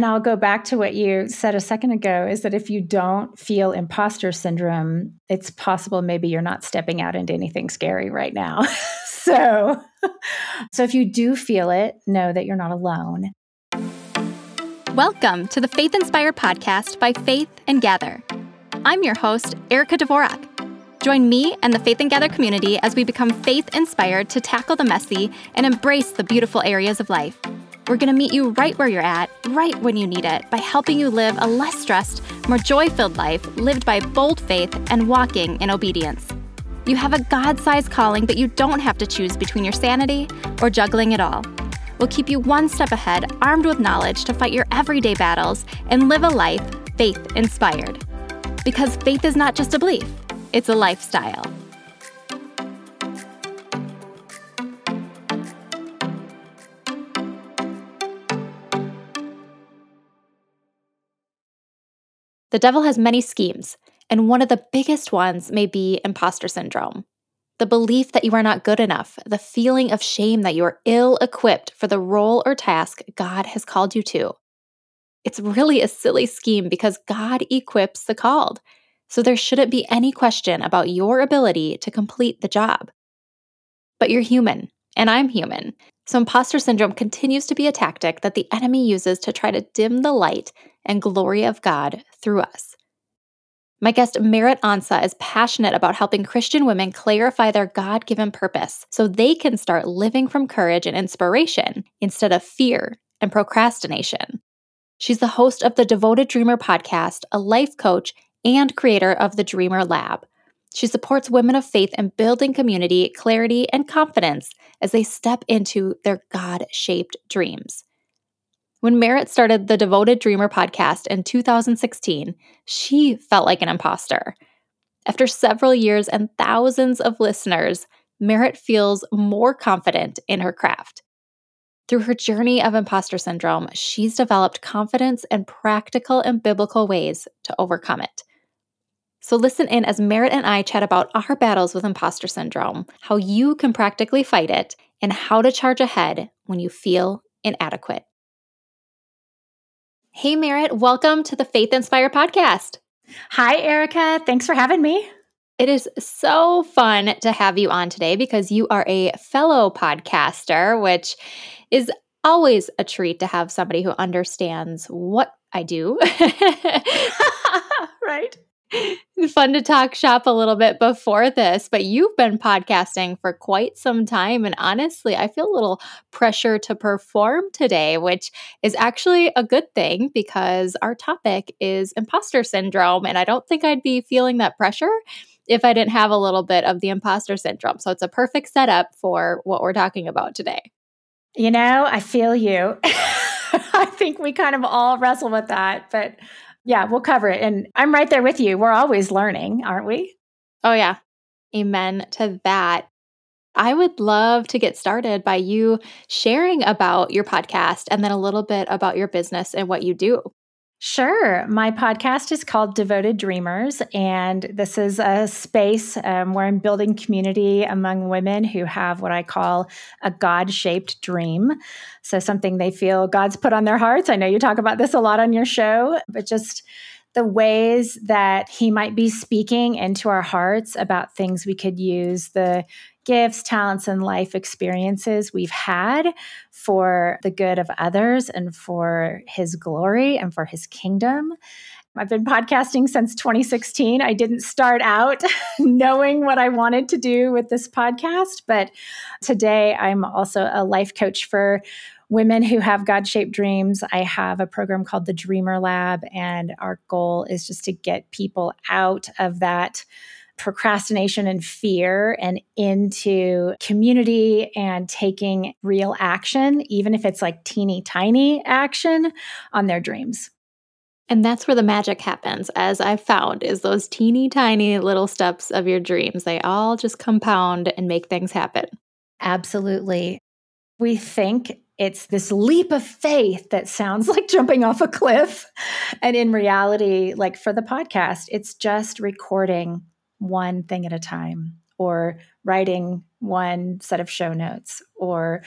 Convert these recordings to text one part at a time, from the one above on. And I'll go back to what you said a second ago, is that if you don't feel imposter syndrome, it's possible maybe you're not stepping out into anything scary right now. So if you do feel it, know that you're not alone. Welcome to the Faith Inspired Podcast by Faith and Gather. I'm your host, Erika Dvorak. Join me and the Faith and Gather community as we become faith-inspired to tackle the messy and embrace the beautiful areas of life. We're going to meet you right where you're at, right when you need it, by helping you live a less stressed, more joy-filled life lived by bold faith and walking in obedience. You have a God-sized calling, but you don't have to choose between your sanity or juggling it all. We'll keep you one step ahead, armed with knowledge to fight your everyday battles and live a life faith-inspired. Because faith is not just a belief. It's a lifestyle. The devil has many schemes, and one of the biggest ones may be imposter syndrome. The belief that you are not good enough, the feeling of shame that you are ill-equipped for the role or task God has called you to. It's really a silly scheme because God equips the called. So there shouldn't be any question about your ability to complete the job. But you're human, and I'm human. So imposter syndrome continues to be a tactic that the enemy uses to try to dim the light and glory of God through us. My guest, Merritt Onsa, is passionate about helping Christian women clarify their God-given purpose so they can start living from courage and inspiration instead of fear and procrastination. She's the host of the Devoted Dreamer podcast, a life coach, and creator of the Dreamer Lab. She supports women of faith in building community, clarity, and confidence as they step into their God-shaped dreams. When Merritt started the Devoted Dreamer podcast in 2016, she felt like an imposter. After several years and thousands of listeners, Merritt feels more confident in her craft. Through her journey of imposter syndrome, she's developed confidence and practical and biblical ways to overcome it. So listen in as Merritt and I chat about our battles with imposter syndrome, how you can practically fight it, and how to charge ahead when you feel inadequate. Hey, Merritt, welcome to the Faith Inspire podcast. Hi, Erika. Thanks for having me. It is so fun to have you on today because you are a fellow podcaster, which is always a treat to have somebody who understands what I do. Right. Fun to talk shop a little bit before this, but you've been podcasting for quite some time. And honestly, I feel a little pressure to perform today, which is actually a good thing because our topic is imposter syndrome. And I don't think I'd be feeling that pressure if I didn't have a little bit of the imposter syndrome. So it's a perfect setup for what we're talking about today. You know, I feel you. I think we kind of all wrestle with that, but yeah, we'll cover it. And I'm right there with you. We're always learning, aren't we? Oh, yeah. Amen to that. I would love to get started by you sharing about your podcast and then a little bit about your business and what you do. Sure. My podcast is called Devoted Dreamers, and this is a space where I'm building community among women who have what I call a God-shaped dream. So something they feel God's put on their hearts. I know you talk about this a lot on your show, but just the ways that He might be speaking into our hearts about things we could use, the gifts, talents, and life experiences we've had for the good of others and for His glory and for His kingdom. I've been podcasting since 2016. I didn't start out knowing what I wanted to do with this podcast, but today I'm also a life coach for women who have God-shaped dreams. I have a program called the Dreamer Lab, and our goal is just to get people out of that procrastination and fear and into community and taking real action, even if it's like teeny tiny action on their dreams. And that's where the magic happens, as I've found, is those teeny tiny little steps of your dreams. They all just compound and make things happen. Absolutely. We think it's this leap of faith that sounds like jumping off a cliff. And in reality, like for the podcast, it's just recording one thing at a time, or writing one set of show notes, or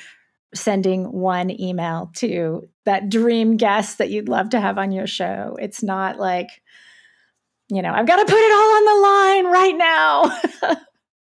sending one email to that dream guest that you'd love to have on your show. It's not like, you know, I've got to put it all on the line right now.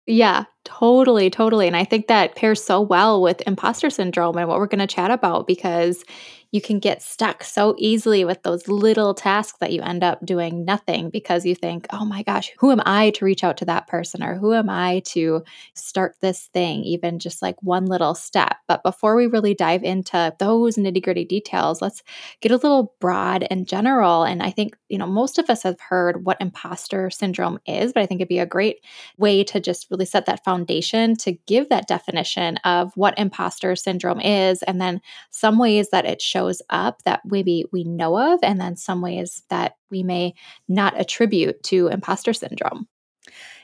Yeah, totally, totally. And I think that pairs so well with imposter syndrome and what we're going to chat about, because you can get stuck so easily with those little tasks that you end up doing nothing because you think, oh my gosh, who am I to reach out to that person, or who am I to start this thing, even just like one little step. But before we really dive into those nitty-gritty details, let's get a little broad and general. And I think, you know, most of us have heard what imposter syndrome is, but I think it'd be a great way to just really set that foundation to give that definition of what imposter syndrome is, and then some ways that it shows up that maybe we know of, and then some ways that we may not attribute to imposter syndrome.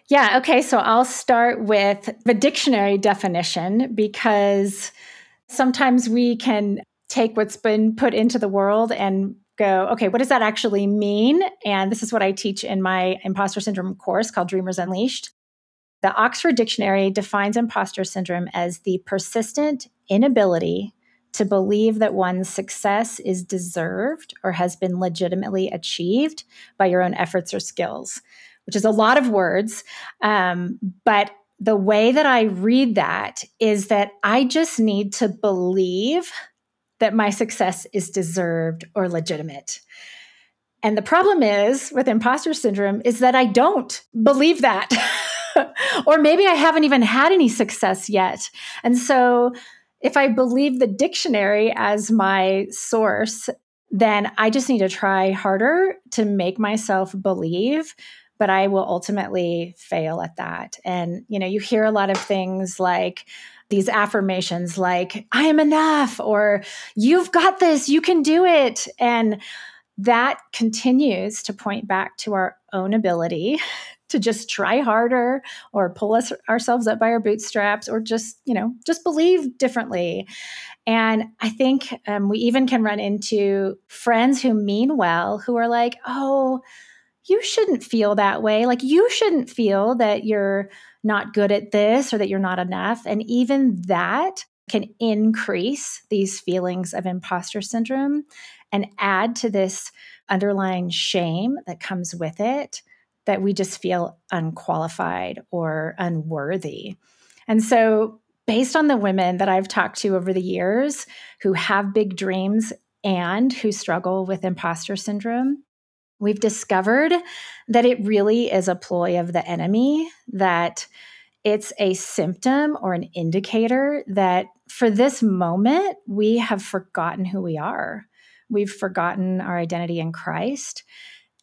Yeah. Okay. So I'll start with the dictionary definition, because sometimes we can take what's been put into the world and go, okay, what does that actually mean? And this is what I teach in my imposter syndrome course called Dreamers Unleashed. The Oxford Dictionary defines imposter syndrome as the persistent inability to believe that one's success is deserved or has been legitimately achieved by your own efforts or skills, which is a lot of words. But the way that I read that is that I just need to believe that my success is deserved or legitimate. And the problem is with imposter syndrome is that I don't believe that, or maybe I haven't even had any success yet. And so if I believe the dictionary as my source, then I just need to try harder to make myself believe, but I will ultimately fail at that. And, you know, you hear a lot of things like these affirmations like, I am enough, or you've got this, you can do it. And that continues to point back to our own ability to just try harder, or pull ourselves up by our bootstraps, or just, you know, just believe differently. And I think we even can run into friends who mean well, who are like, oh, you shouldn't feel that way. Like, you shouldn't feel that you're not good at this or that you're not enough. And even that can increase these feelings of imposter syndrome and add to this underlying shame that comes with it, that we just feel unqualified or unworthy. And so based on the women that I've talked to over the years who have big dreams and who struggle with imposter syndrome, we've discovered that it really is a ploy of the enemy, that it's a symptom or an indicator that for this moment, we have forgotten who we are. We've forgotten our identity in Christ.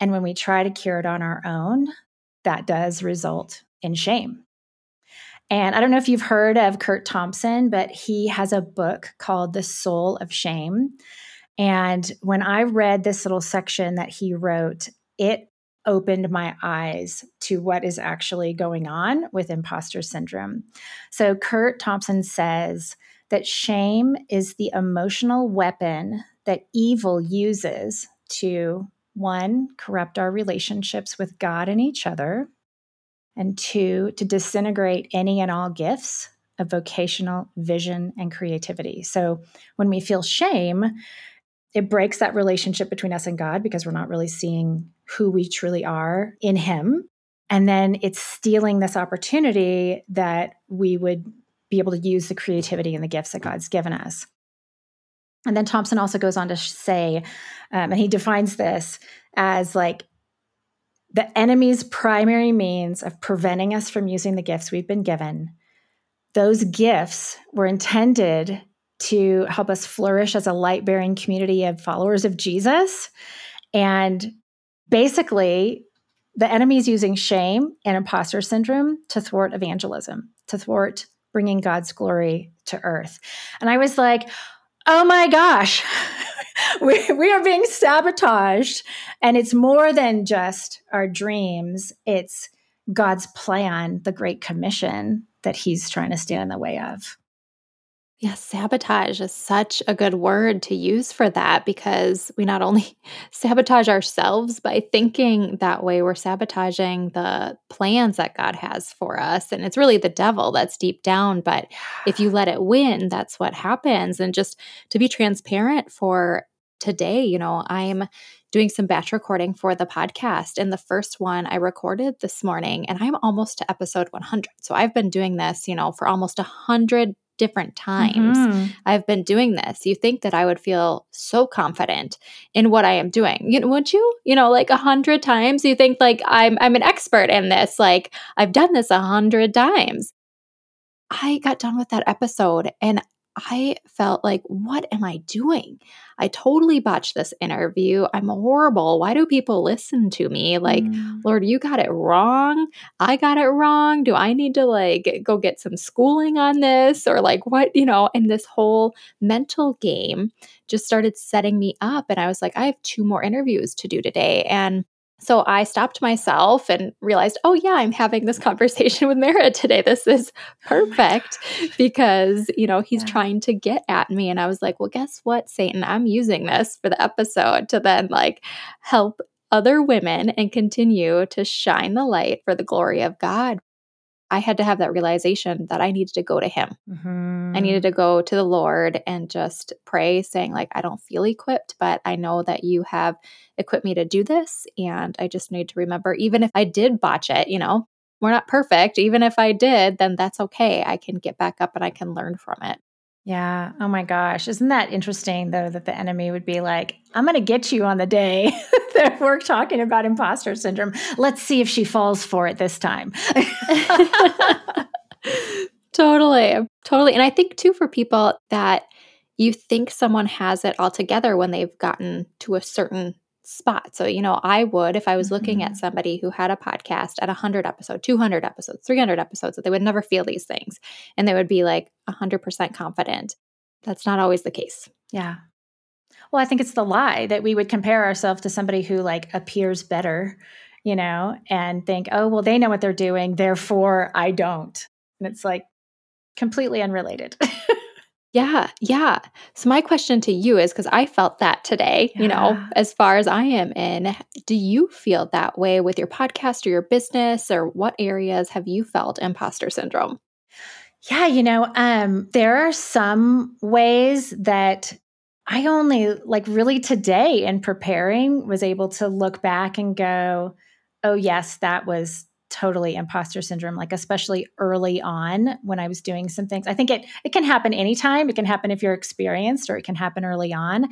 And when we try to cure it on our own, that does result in shame. And I don't know if you've heard of Kurt Thompson, but he has a book called The Soul of Shame. And when I read this little section that he wrote, it opened my eyes to what is actually going on with imposter syndrome. So Kurt Thompson says that shame is the emotional weapon that evil uses to, one, corrupt our relationships with God and each other, and two, to disintegrate any and all gifts of vocational vision and creativity. So when we feel shame, it breaks that relationship between us and God, because we're not really seeing who we truly are in Him. And then it's stealing this opportunity that we would be able to use the creativity and the gifts that God's given us. And then Thompson also goes on to say, and he defines this as like the enemy's primary means of preventing us from using the gifts we've been given. Those gifts were intended to help us flourish as a light-bearing community of followers of Jesus. And basically, the enemy's using shame and imposter syndrome to thwart evangelism, to thwart bringing God's glory to earth. And I was like, oh my gosh, we are being sabotaged. And it's more than just our dreams. It's God's plan, the Great Commission, that He's trying to stand in the way of. Yeah, sabotage is such a good word to use for that, because we not only sabotage ourselves by thinking that way, we're sabotaging the plans that God has for us. And it's really the devil that's deep down, but if you let it win, that's what happens. And just to be transparent for today, I'm doing some batch recording for the podcast. And the first one I recorded this morning, and I'm almost to episode 100. So I've been doing this, for almost 100 different times. Mm-hmm. I've been doing this. You think that I would feel so confident in what I am doing. Wouldn't you? Like 100 times, you think like I'm an expert in this. Like I've done this 100 times. I got done with that episode and I felt like, what am I doing? I totally botched this interview. I'm horrible. Why do people listen to me? Like, Lord, you got it wrong. I got it wrong. Do I need to go get some schooling on this? Or what, and this whole mental game just started setting me up. And I was like, I have 2 more interviews to do today. And so I stopped myself and realized, oh yeah, I'm having this conversation with Merritt today. This is perfect because, he's trying to get at me. And I was like, well, guess what, Satan? I'm using this for the episode to then help other women and continue to shine the light for the glory of God. I had to have that realization that I needed to go to him. Mm-hmm. I needed to go to the Lord and just pray, saying I don't feel equipped, but I know that you have equipped me to do this. And I just need to remember, even if I did botch it, we're not perfect. Even if I did, then that's okay. I can get back up and I can learn from it. Yeah. Oh my gosh. Isn't that interesting though, that the enemy would be like, I'm going to get you on the day that we're talking about imposter syndrome. Let's see if she falls for it this time. Totally. And I think too, for people that you think someone has it all together when they've gotten to a certain spot. So, I would, if I was looking at somebody who had a podcast at 100 episodes, 200 episodes, 300 episodes, that they would never feel these things. And they would be 100% confident. That's not always the case. Yeah. Well, I think it's the lie that we would compare ourselves to somebody who appears better, and think, oh, well, they know what they're doing. Therefore I don't. And it's completely unrelated. Yeah. So my question to you is, because I felt that today, as far as I am in, do you feel that way with your podcast or your business, or what areas have you felt imposter syndrome? Yeah. There are some ways that I only really today in preparing was able to look back and go, oh yes, that was totally imposter syndrome, especially early on when I was doing some things. I think it can happen anytime. It can happen if you're experienced, or it can happen early on.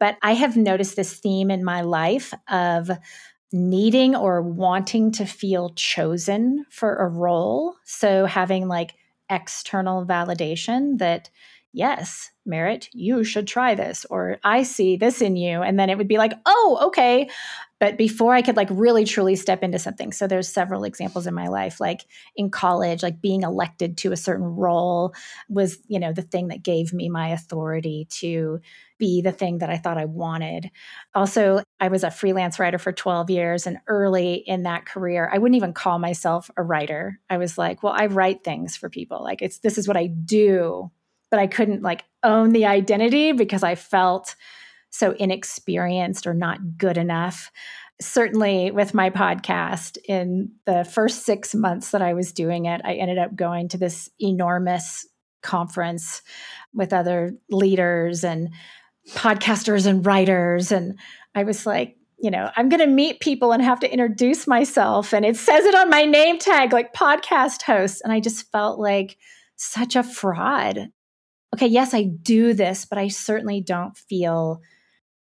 But I have noticed this theme in my life of needing or wanting to feel chosen for a role. So having external validation that, yes, Merritt, you should try this, or I see this in you. And then it would be oh, okay. But before I could really truly step into something. So there's several examples in my life, in college, being elected to a certain role was, the thing that gave me my authority to be the thing that I thought I wanted. Also, I was a freelance writer for 12 years. And early in that career, I wouldn't even call myself a writer. I was well, I write things for people. This is what I do. But I couldn't own the identity because I felt so inexperienced or not good enough. Certainly with my podcast, in the first 6 months that I was doing it, I ended up going to this enormous conference with other leaders and podcasters and writers. And I was I'm going to meet people and have to introduce myself. And it says it on my name tag, podcast host. And I just felt such a fraud. Okay, yes, I do this, but I certainly don't feel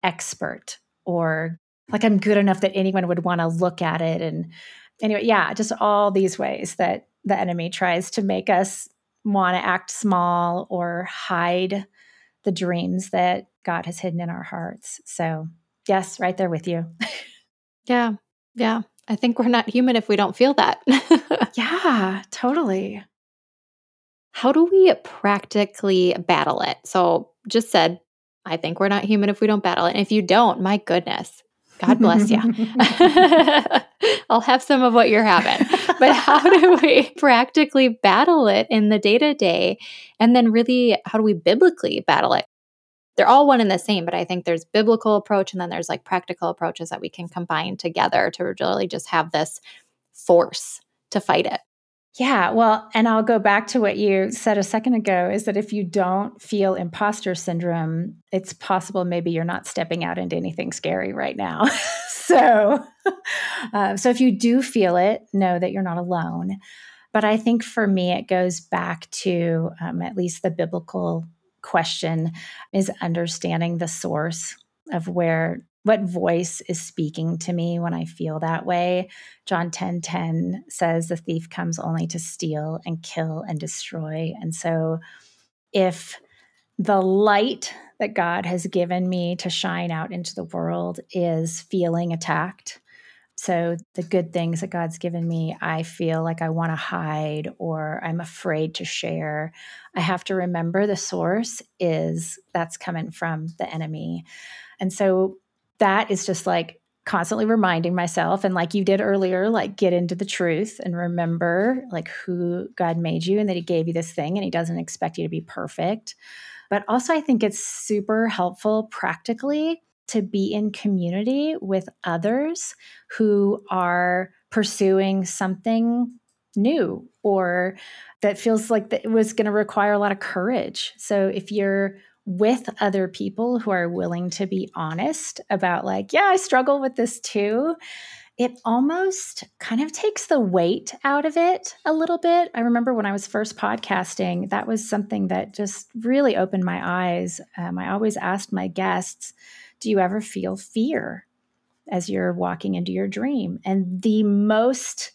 expert or I'm good enough that anyone would want to look at it. And anyway, yeah, just all these ways that the enemy tries to make us want to act small or hide the dreams that God has hidden in our hearts. So yes, right there with you. Yeah. I think we're not human if we don't feel that. Yeah, totally. How do we practically battle it? So just said, I think we're not human if we don't battle it. And if you don't, my goodness, God bless you. I'll have some of what you're having. But how do we practically battle it in the day-to-day? And then really, how do we biblically battle it? They're all one and the same, but I think there's biblical approach and then there's like practical approaches that we can combine together to really just have this force to fight it. Yeah. Well, and I'll go back to what you said a second ago, is that if you don't feel imposter syndrome, it's possible maybe you're not stepping out into anything scary right now. So if you do feel it, know that you're not alone. But I think for me, it goes back to at least the biblical question is understanding the source of what voice is speaking to me when I feel that way. John 10:10 says the thief comes only to steal and kill and destroy. And so if the light that God has given me to shine out into the world is feeling attacked, so the good things that God's given me, I feel like I want to hide or I'm afraid to share. I have to remember the source that's coming from the enemy. And so that is just like constantly reminding myself, and like you did earlier, like get into the truth and remember like who God made you and that he gave you this thing and he doesn't expect you to be perfect. But also I think it's super helpful practically to be in community with others who are pursuing something new or that feels like that it was going to require a lot of courage. So if you're with other people who are willing to be honest about like, yeah, I struggle with this too, it almost kind of takes the weight out of it a little bit. I remember when I was first podcasting, that was something that just really opened my eyes. I always asked my guests, do you ever feel fear as you're walking into your dream? And the most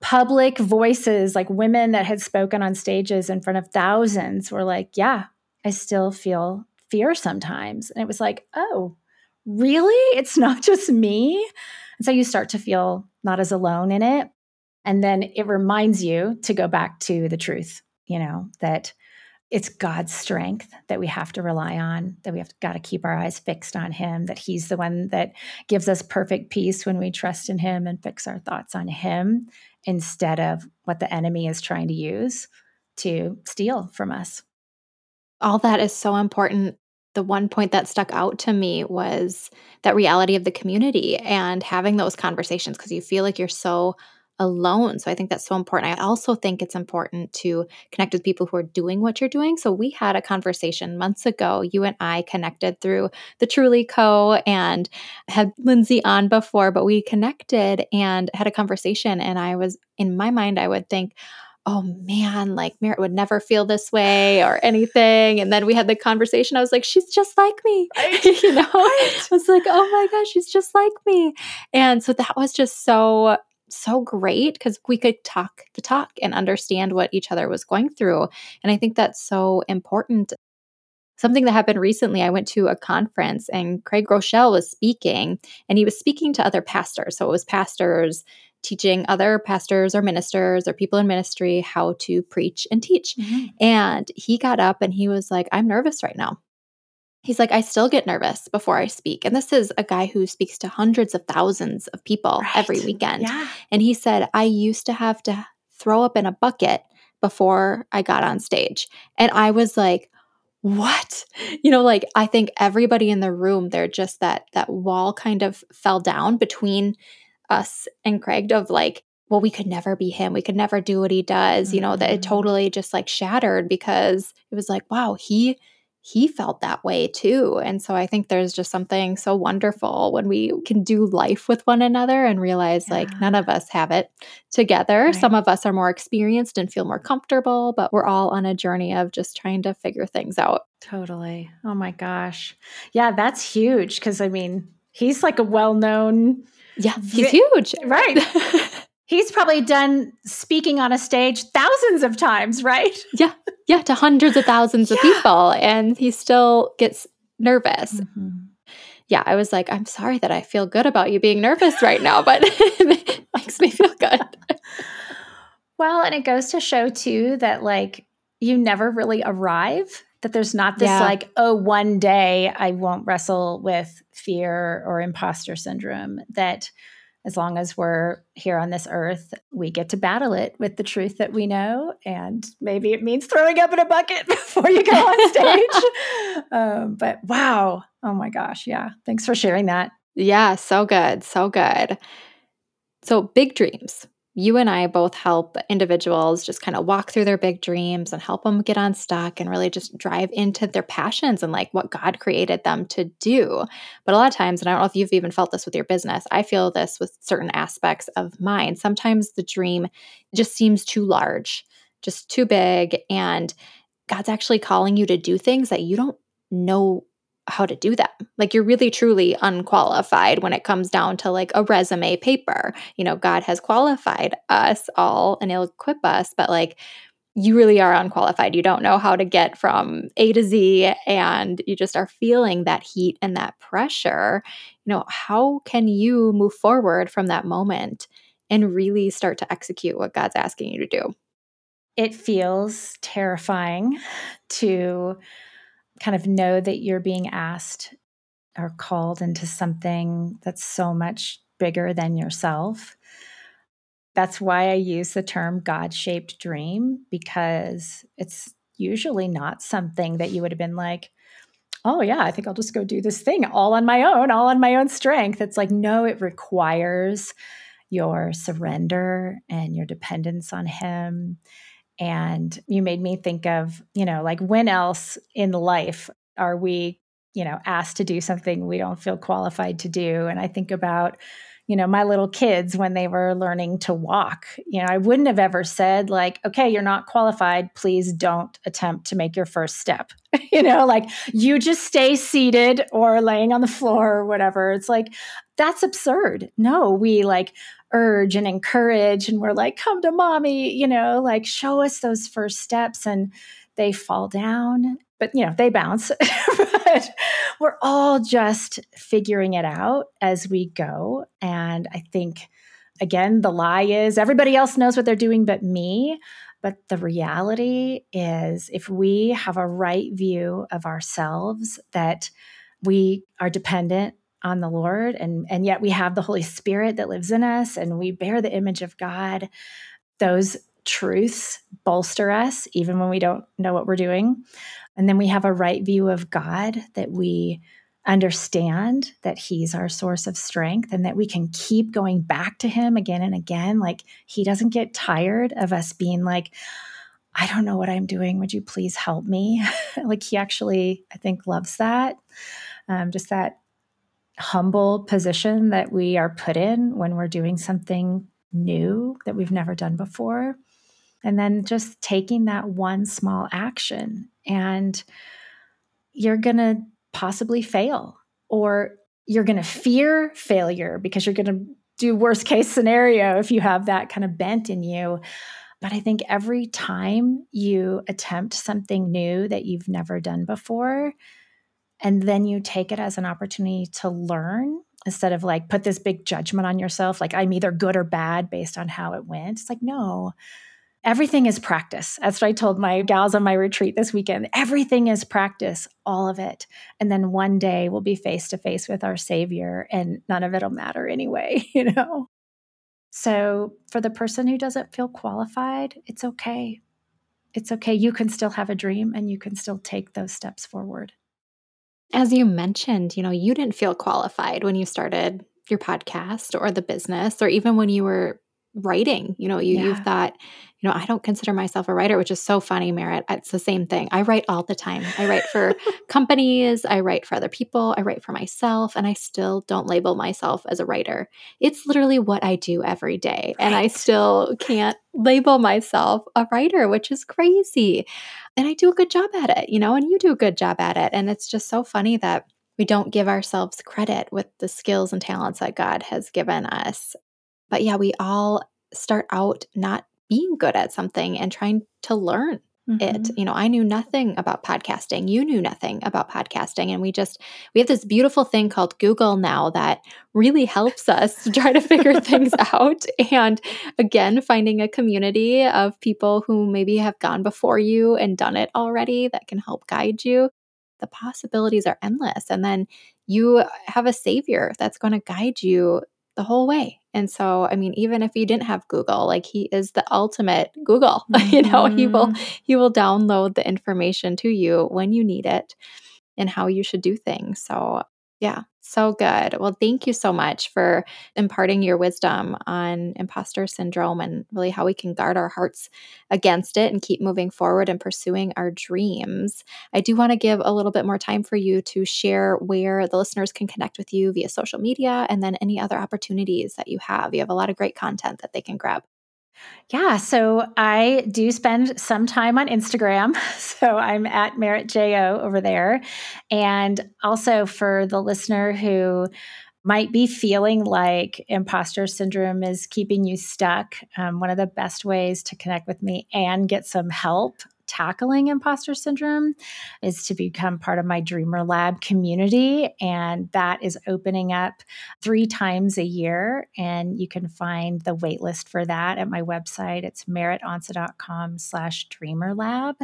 public voices, like women that had spoken on stages in front of thousands, were like, yeah, I still feel fear sometimes. And it was like, oh, really? It's not just me? And so you start to feel not as alone in it. And then it reminds you to go back to the truth, that it's God's strength that we have to rely on, that we have got to keep our eyes fixed on him, that he's the one that gives us perfect peace when we trust in him and fix our thoughts on him instead of what the enemy is trying to use to steal from us. All that is so important. The one point that stuck out to me was that reality of the community and having those conversations because you feel like you're so alone. So I think that's so important. I also think it's important to connect with people who are doing what you're doing. So we had a conversation months ago. You and I connected through the Truly Co and had Lindsay on before, but we connected and had a conversation. And I was, in my mind, I would think, oh man, like Merritt would never feel this way or anything. And then we had the conversation. I was like, she's just like me. Right. I was like, oh my gosh, she's just like me. And so that was just so great because we could talk the talk and understand what each other was going through. And I think that's so important. Something that happened recently, I went to a conference and Craig Groeschel was speaking, and he was speaking to other pastors. So it was pastors teaching other pastors or ministers or people in ministry how to preach and teach. Mm-hmm. And he got up and he was like, I'm nervous right now. He's like, I still get nervous before I speak. And this is a guy who speaks to hundreds of thousands of people every weekend. Yeah. And he said, I used to have to throw up in a bucket before I got on stage. And I was like, what? Like I think everybody in the room, they're just that wall kind of fell down between us and Craig of like, well, we could never be him. We could never do what he does. Mm-hmm. That it totally just like shattered because it was like, wow, he felt that way too. And so I think there's just something so wonderful when we can do life with one another and realize like none of us have it together. Right. Some of us are more experienced and feel more comfortable, but we're all on a journey of just trying to figure things out. Totally. Oh my gosh. Yeah, that's huge. Cause he's like a well-known. Yeah, he's huge. Right. He's probably done speaking on a stage thousands of times, right? Yeah, to hundreds of thousands of people, and he still gets nervous. Mm-hmm. Yeah, I was like, I'm sorry that I feel good about you being nervous right now, but it makes me feel good. Well, and it goes to show, too, that, like, you never really arrive, that there's not this, like, oh, one day I won't wrestle with fear or imposter syndrome, that as long as we're here on this earth, we get to battle it with the truth that we know. And maybe it means throwing up in a bucket before you go on stage. But wow. Oh my gosh. Yeah. Thanks for sharing that. Yeah. So good. So good. So big dreams. You and I both help individuals just kind of walk through their big dreams and help them get unstuck and really just drive into their passions and like what God created them to do. But a lot of times, and I don't know if you've even felt this with your business, I feel this with certain aspects of mine. Sometimes the dream just seems too large, just too big. And God's actually calling you to do things that you don't know how to do them. Like you're really, truly unqualified when it comes down to like a resume paper. You know, God has qualified us all and he'll equip us, but like you really are unqualified. You don't know how to get from A to Z and you just are feeling that heat and that pressure. You know, how can you move forward from that moment and really start to execute what God's asking you to do? It feels terrifying to kind of know that you're being asked or called into something that's so much bigger than yourself. That's why I use the term God-shaped dream, because it's usually not something that you would have been like, oh yeah, I think I'll just go do this thing all on my own strength. It's like, no, it requires your surrender and your dependence on him. And you made me think of, you know, like when else in life are we, you know, asked to do something we don't feel qualified to do? And I think about, you know, my little kids when they were learning to walk, you know, I wouldn't have ever said like, okay, you're not qualified. Please don't attempt to make your first step. You know, like you just stay seated or laying on the floor or whatever. It's like, that's absurd. No, we like urge and encourage and we're like, come to mommy, you know, like show us those first steps, and they fall down, but you know, they bounce. But we're all just figuring it out as we go. And I think, again, the lie is everybody else knows what they're doing but me. But the reality is if we have a right view of ourselves, that we are dependent on the Lord, and yet we have the Holy Spirit that lives in us and we bear the image of God, those truths bolster us even when we don't know what we're doing. And then we have a right view of God, that we understand that he's our source of strength and that we can keep going back to him again and again. Like he doesn't get tired of us being like, I don't know what I'm doing. Would you please help me? Like he actually, I think, loves that. Just that humble position that we are put in when we're doing something new that we've never done before. And then just taking that one small action, and you're going to possibly fail, or you're going to fear failure because you're going to do worst case scenario if you have that kind of bent in you. But I think every time you attempt something new that you've never done before, and then you take it as an opportunity to learn, instead of like put this big judgment on yourself, like I'm either good or bad based on how it went. It's like, no, everything is practice. That's what I told my gals on my retreat this weekend. Everything is practice, all of it. And then one day we'll be face to face with our Savior and none of it'll matter anyway, you know? So for the person who doesn't feel qualified, it's okay. It's okay. You can still have a dream and you can still take those steps forward. As you mentioned, you know, you didn't feel qualified when you started your podcast or the business, or even when you were writing. You know, you thought, you know, I don't consider myself a writer, which is so funny, Merritt. It's the same thing. I write all the time. I write for companies. I write for other people. I write for myself. And I still don't label myself as a writer. It's literally what I do every day. Right. And I still can't label myself a writer, which is crazy. And I do a good job at it, you know, and you do a good job at it. And it's just so funny that we don't give ourselves credit with the skills and talents that God has given us. But yeah, we all start out not being good at something and trying to learn it. You know, I knew nothing about podcasting. You knew nothing about podcasting. And we have this beautiful thing called Google now that really helps us to try to figure things out. And again, finding a community of people who maybe have gone before you and done it already that can help guide you. The possibilities are endless. And then you have a Savior that's going to guide you the whole way. And so, I mean, even if you didn't have Google, like he is the ultimate Google, mm-hmm. you know, he will download the information to you when you need it and how you should do things. So yeah, so good. Well, thank you so much for imparting your wisdom on imposter syndrome and really how we can guard our hearts against it and keep moving forward and pursuing our dreams. I do want to give a little bit more time for you to share where the listeners can connect with you via social media and then any other opportunities that you have. You have a lot of great content that they can grab. Yeah, so I do spend some time on Instagram. So I'm at MerrittJO over there. And also for the listener who might be feeling like imposter syndrome is keeping you stuck, one of the best ways to connect with me and get some help tackling imposter syndrome is to become part of my Dreamer Lab community. And that is opening up 3 times a year. And you can find the waitlist for that at my website. It's merrittonsa.com/Dreamer Lab.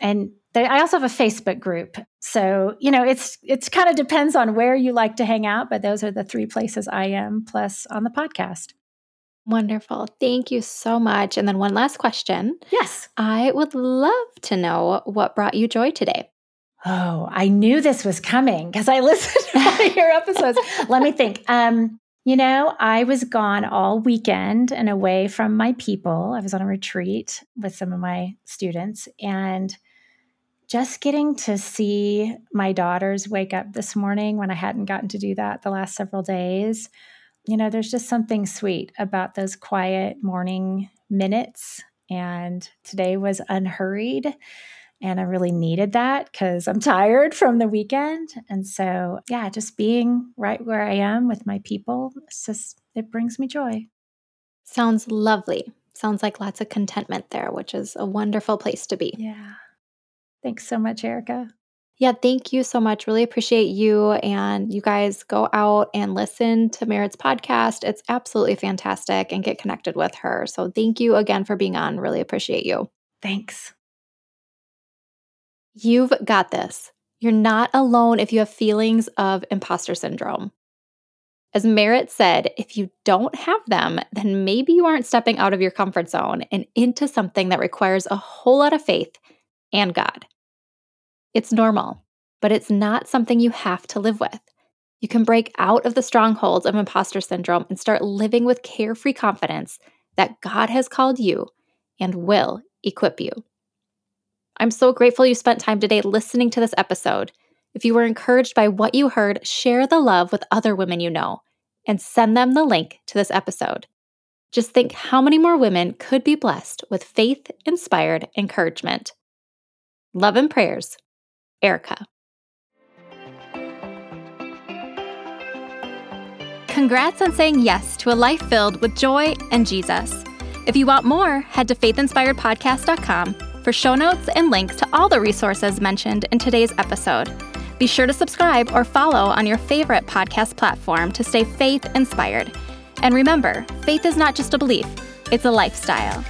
And I also have a Facebook group. So, you know, it's kind of depends on where you like to hang out, but those are the 3 places I am, plus on the podcast. Wonderful. Thank you so much. And then one last question. Yes. I would love to know what brought you joy today. Oh, I knew this was coming because I listened to all your episodes. Let me think. You know, I was gone all weekend and away from my people. I was on a retreat with some of my students, and just getting to see my daughters wake up this morning when I hadn't gotten to do that the last several days. You know, there's just something sweet about those quiet morning minutes. And today was unhurried. And I really needed that because I'm tired from the weekend. And so, yeah, just being right where I am with my people, it brings me joy. Sounds lovely. Sounds like lots of contentment there, which is a wonderful place to be. Yeah. Thanks so much, Erika. Yeah, thank you so much. Really appreciate you. And you guys go out and listen to Merritt's podcast. It's absolutely fantastic, and get connected with her. So thank you again for being on. Really appreciate you. Thanks. You've got this. You're not alone if you have feelings of imposter syndrome. As Merritt said, if you don't have them, then maybe you aren't stepping out of your comfort zone and into something that requires a whole lot of faith and God. It's normal, but it's not something you have to live with. You can break out of the strongholds of imposter syndrome and start living with carefree confidence that God has called you and will equip you. I'm so grateful you spent time today listening to this episode. If you were encouraged by what you heard, share the love with other women you know and send them the link to this episode. Just think how many more women could be blessed with faith-inspired encouragement. Love and prayers. Erika. Congrats on saying yes to a life filled with joy and Jesus. If you want more, head to faithinspiredpodcast.com for show notes and links to all the resources mentioned in today's episode. Be sure to subscribe or follow on your favorite podcast platform to stay faith inspired. And remember, faith is not just a belief, it's a lifestyle.